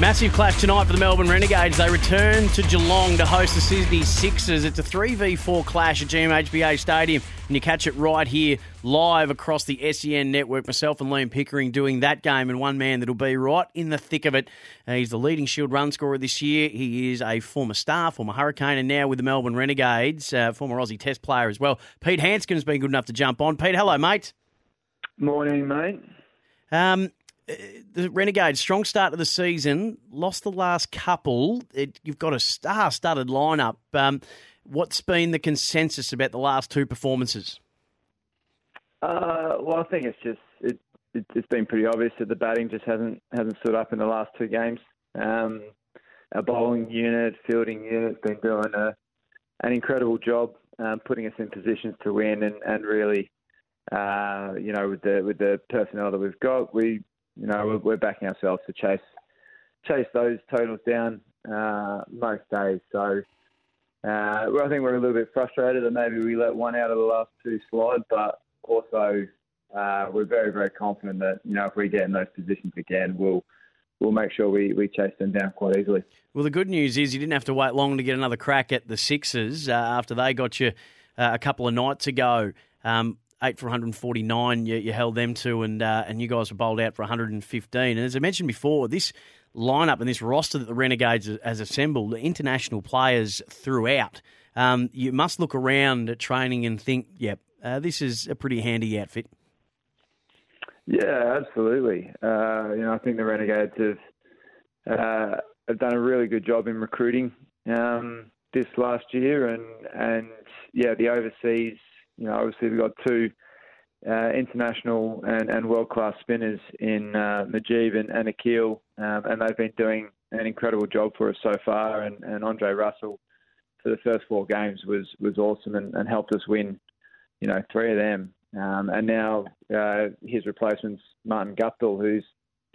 Massive clash tonight for the Melbourne Renegades. They return to Geelong to host the Sydney Sixers. It's a 3v4 clash at GMHBA Stadium, and you catch it right here live across the SEN network. Myself and Liam Pickering doing that game, and one man that'll be right in the thick of it. He's the leading Shield run scorer this year. He is a former star, former Hurricane, and now with the Melbourne Renegades, former Aussie Test player as well. Pete Hansken has been good enough to jump on. Pete, hello, mate. Morning, mate. The Renegades, strong start to the season, lost the last couple. You've got a star-studded lineup. What's been the consensus about the last two performances? Well, I think it's just it's been pretty obvious that the batting just hasn't stood up in the last two games. Our bowling unit, fielding unit, has been doing an incredible job, putting us in positions to win, and really, with the personnel that we've got, we're backing ourselves to chase those totals down most days. So I think we're a little bit frustrated that maybe we let one out of the last two slide, but also we're very, very confident that, you know, if we get in those positions again, we'll make sure we chase them down quite easily. Well, the good news is you didn't have to wait long to get another crack at the Sixers after they got you a couple of nights ago. 8 for 149, you held them to, and you guys were bowled out for 115. And as I mentioned before, this lineup and this roster that the Renegades has assembled, the international players throughout, you must look around at training and think, this is a pretty handy outfit. Yeah, absolutely. I think the Renegades have done a really good job in recruiting this last year, and the overseas. You know, obviously we've got two international and world-class spinners in Majeed and Akeal, and they've been doing an incredible job for us so far. And Andre Russell for the first four games was awesome and helped us win, you know, three of them. And now his replacement's Martin Guptill, who's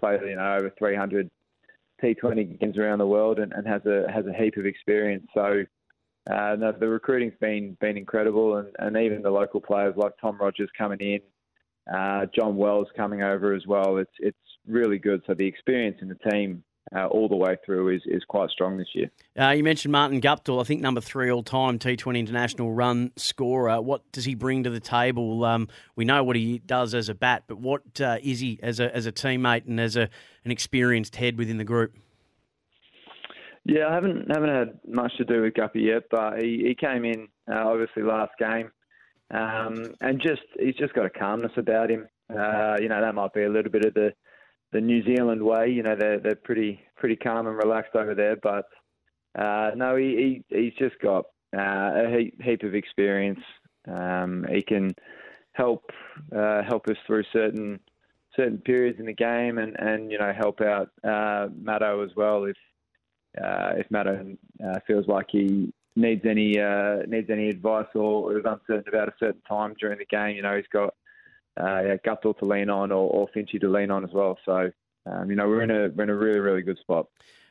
played, you know, over 300 T20 games around the world and has a heap of experience. So. No, the recruiting's been incredible, and even the local players like Tom Rogers coming in, Jon Wells coming over as well. It's really good. So the experience in the team all the way through is quite strong this year. You mentioned Martin Guptill, I think number 3 all-time T20 international run scorer. What does he bring to the table? We know what he does as a bat, but what is he as a teammate and as an experienced head within the group? Yeah, I haven't had much to do with Guppy yet, but he came in obviously last game, and he's just got a calmness about him. That might be a little bit of the New Zealand way. You know, they're pretty calm and relaxed over there, but no, he's just got a heap of experience. He can help us through certain periods in the game, and you know, help out Maddo as well if Maddo feels like he needs any advice or is uncertain about a certain time during the game. You know, he's got Guptill to lean on or Finchie to lean on as well. So, we're in a really, really good spot.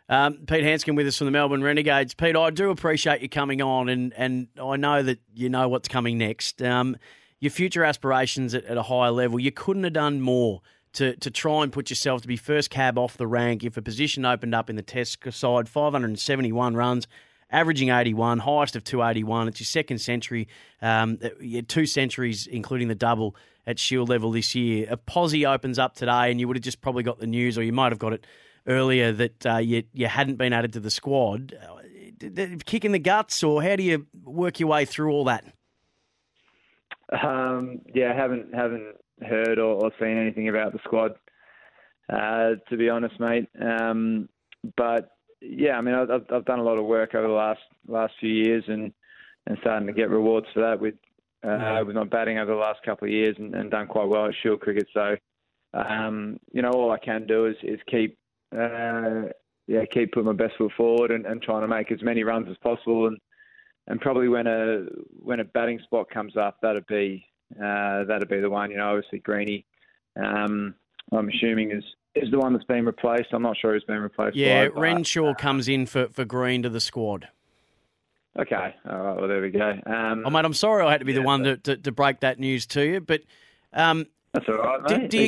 Pete Hansken with us from the Melbourne Renegades. Pete, I do appreciate you coming on, and I know that you know what's coming next. Your future aspirations at a higher level, you couldn't have done more to try and put yourself to be first cab off the rank. If a position opened up in the Test side, 571 runs, averaging 81, highest of 281. It's your second century, 2 centuries, including the double at Shield level this year. A posse opens up today, and you would have just probably got the news, or you might have got it earlier, that you hadn't been added to the squad. Kick in the guts, or how do you work your way through all that? Haven't heard or seen anything about the squad, to be honest, mate. But yeah, I mean, I've done a lot of work over the last few years, and starting to get rewards for that with my batting over the last couple of years, and done quite well at Shield cricket. So all I can do is keep yeah, keep putting my best foot forward and trying to make as many runs as possible. And probably when a batting spot comes up, that'd be the one. You know, obviously Greeny, I'm assuming is the one that's been replaced. I'm not sure who's been replaced. Yeah, by, Renshaw comes in for Green to the squad. Okay, all right. Well, there we go. Mate, I'm sorry I had to be the one to break that news to you, but that's all right, mate. Do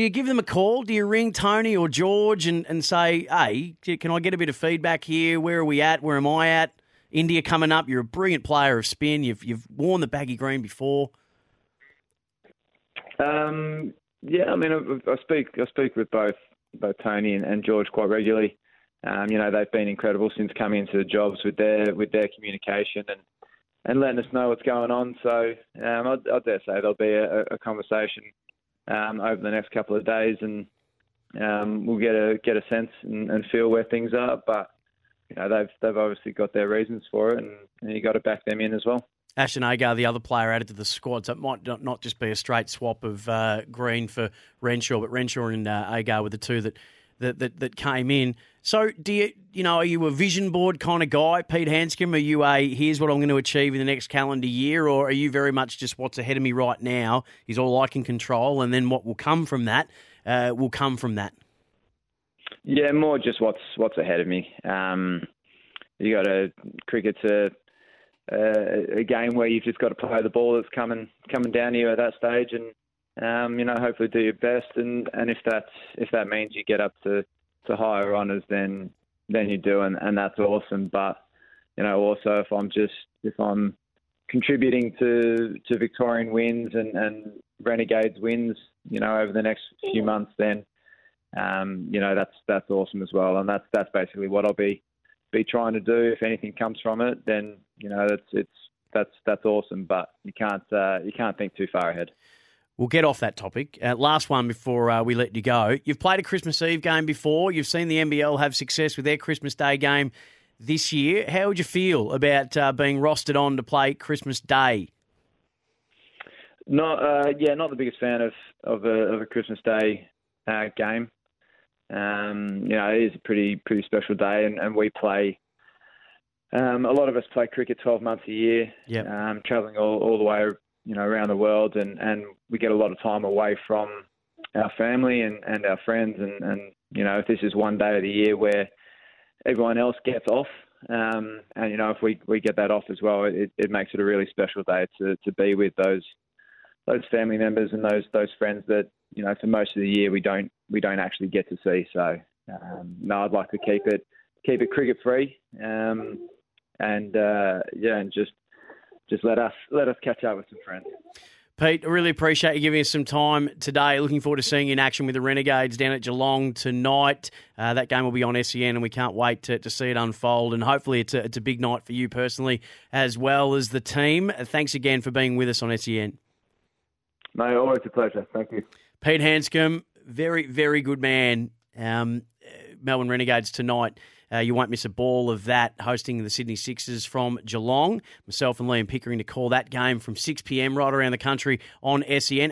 you give them a call? Do you ring Tony or George and say, "Hey, can I get a bit of feedback here? Where are we at? Where am I at? India coming up. You're a brilliant player of spin. You've worn the baggy green before." Yeah, I mean, I speak with both Tony and George quite regularly. You know, they've been incredible since coming into the jobs with their communication and letting us know what's going on. So I dare say there'll be a conversation over the next couple of days, and we'll get a sense and feel where things are. But you know, they've obviously got their reasons for it, and you got to back them in as well. Ashton Agar, the other player added to the squad, so it might not just be a straight swap of Green for Renshaw, but Renshaw and Agar were the two that came in. So are you a vision board kind of guy, Pete Hanscomb? Are you here's what I'm going to achieve in the next calendar year, or are you very much just what's ahead of me right now is all I can control, and then what will come from that will come from that? Yeah, more just what's ahead of me. You got a cricket to... a game where you've just got to play the ball that's coming down to you at that stage, and you know, hopefully do your best, and if that means you get up to higher honours, then you do, and that's awesome. But you know, also if I'm contributing to Victorian wins and Renegades wins, you know, over the next few months, then you know, that's awesome as well, and that's basically what I'll be trying to do. If anything comes from it, then you know that's awesome. But you can't think too far ahead. We'll get off that topic. Last one before we let you go. You've played a Christmas Eve game before. You've seen the NBL have success with their Christmas Day game this year. How would you feel about being rostered on to play Christmas Day? Not the biggest fan of a Christmas Day game. You know, it is a pretty special day, and we play. A lot of us play cricket 12 months a year, yep. Travelling all the way, you know, around the world, and we get a lot of time away from our family and our friends, and you know, if this is one day of the year where everyone else gets off, and you know, if we get that off as well, it makes it a really special day to be with those family members and those friends that, you know, for most of the year we don't actually get to see. So no, I'd like to keep it cricket free, and just let us catch up with some friends. Pete, I really appreciate you giving us some time today. Looking forward to seeing you in action with the Renegades down at Geelong tonight. That game will be on SEN, and we can't wait to see it unfold. And hopefully it's a big night for you personally as well as the team. Thanks again for being with us on SEN. Mate, always a pleasure. Thank you. Pete Hanscomb, very, very good man. Melbourne Renegades tonight. You won't miss a ball of that, hosting the Sydney Sixers from Geelong. Myself and Liam Pickering to call that game from 6 p.m. right around the country on SEN.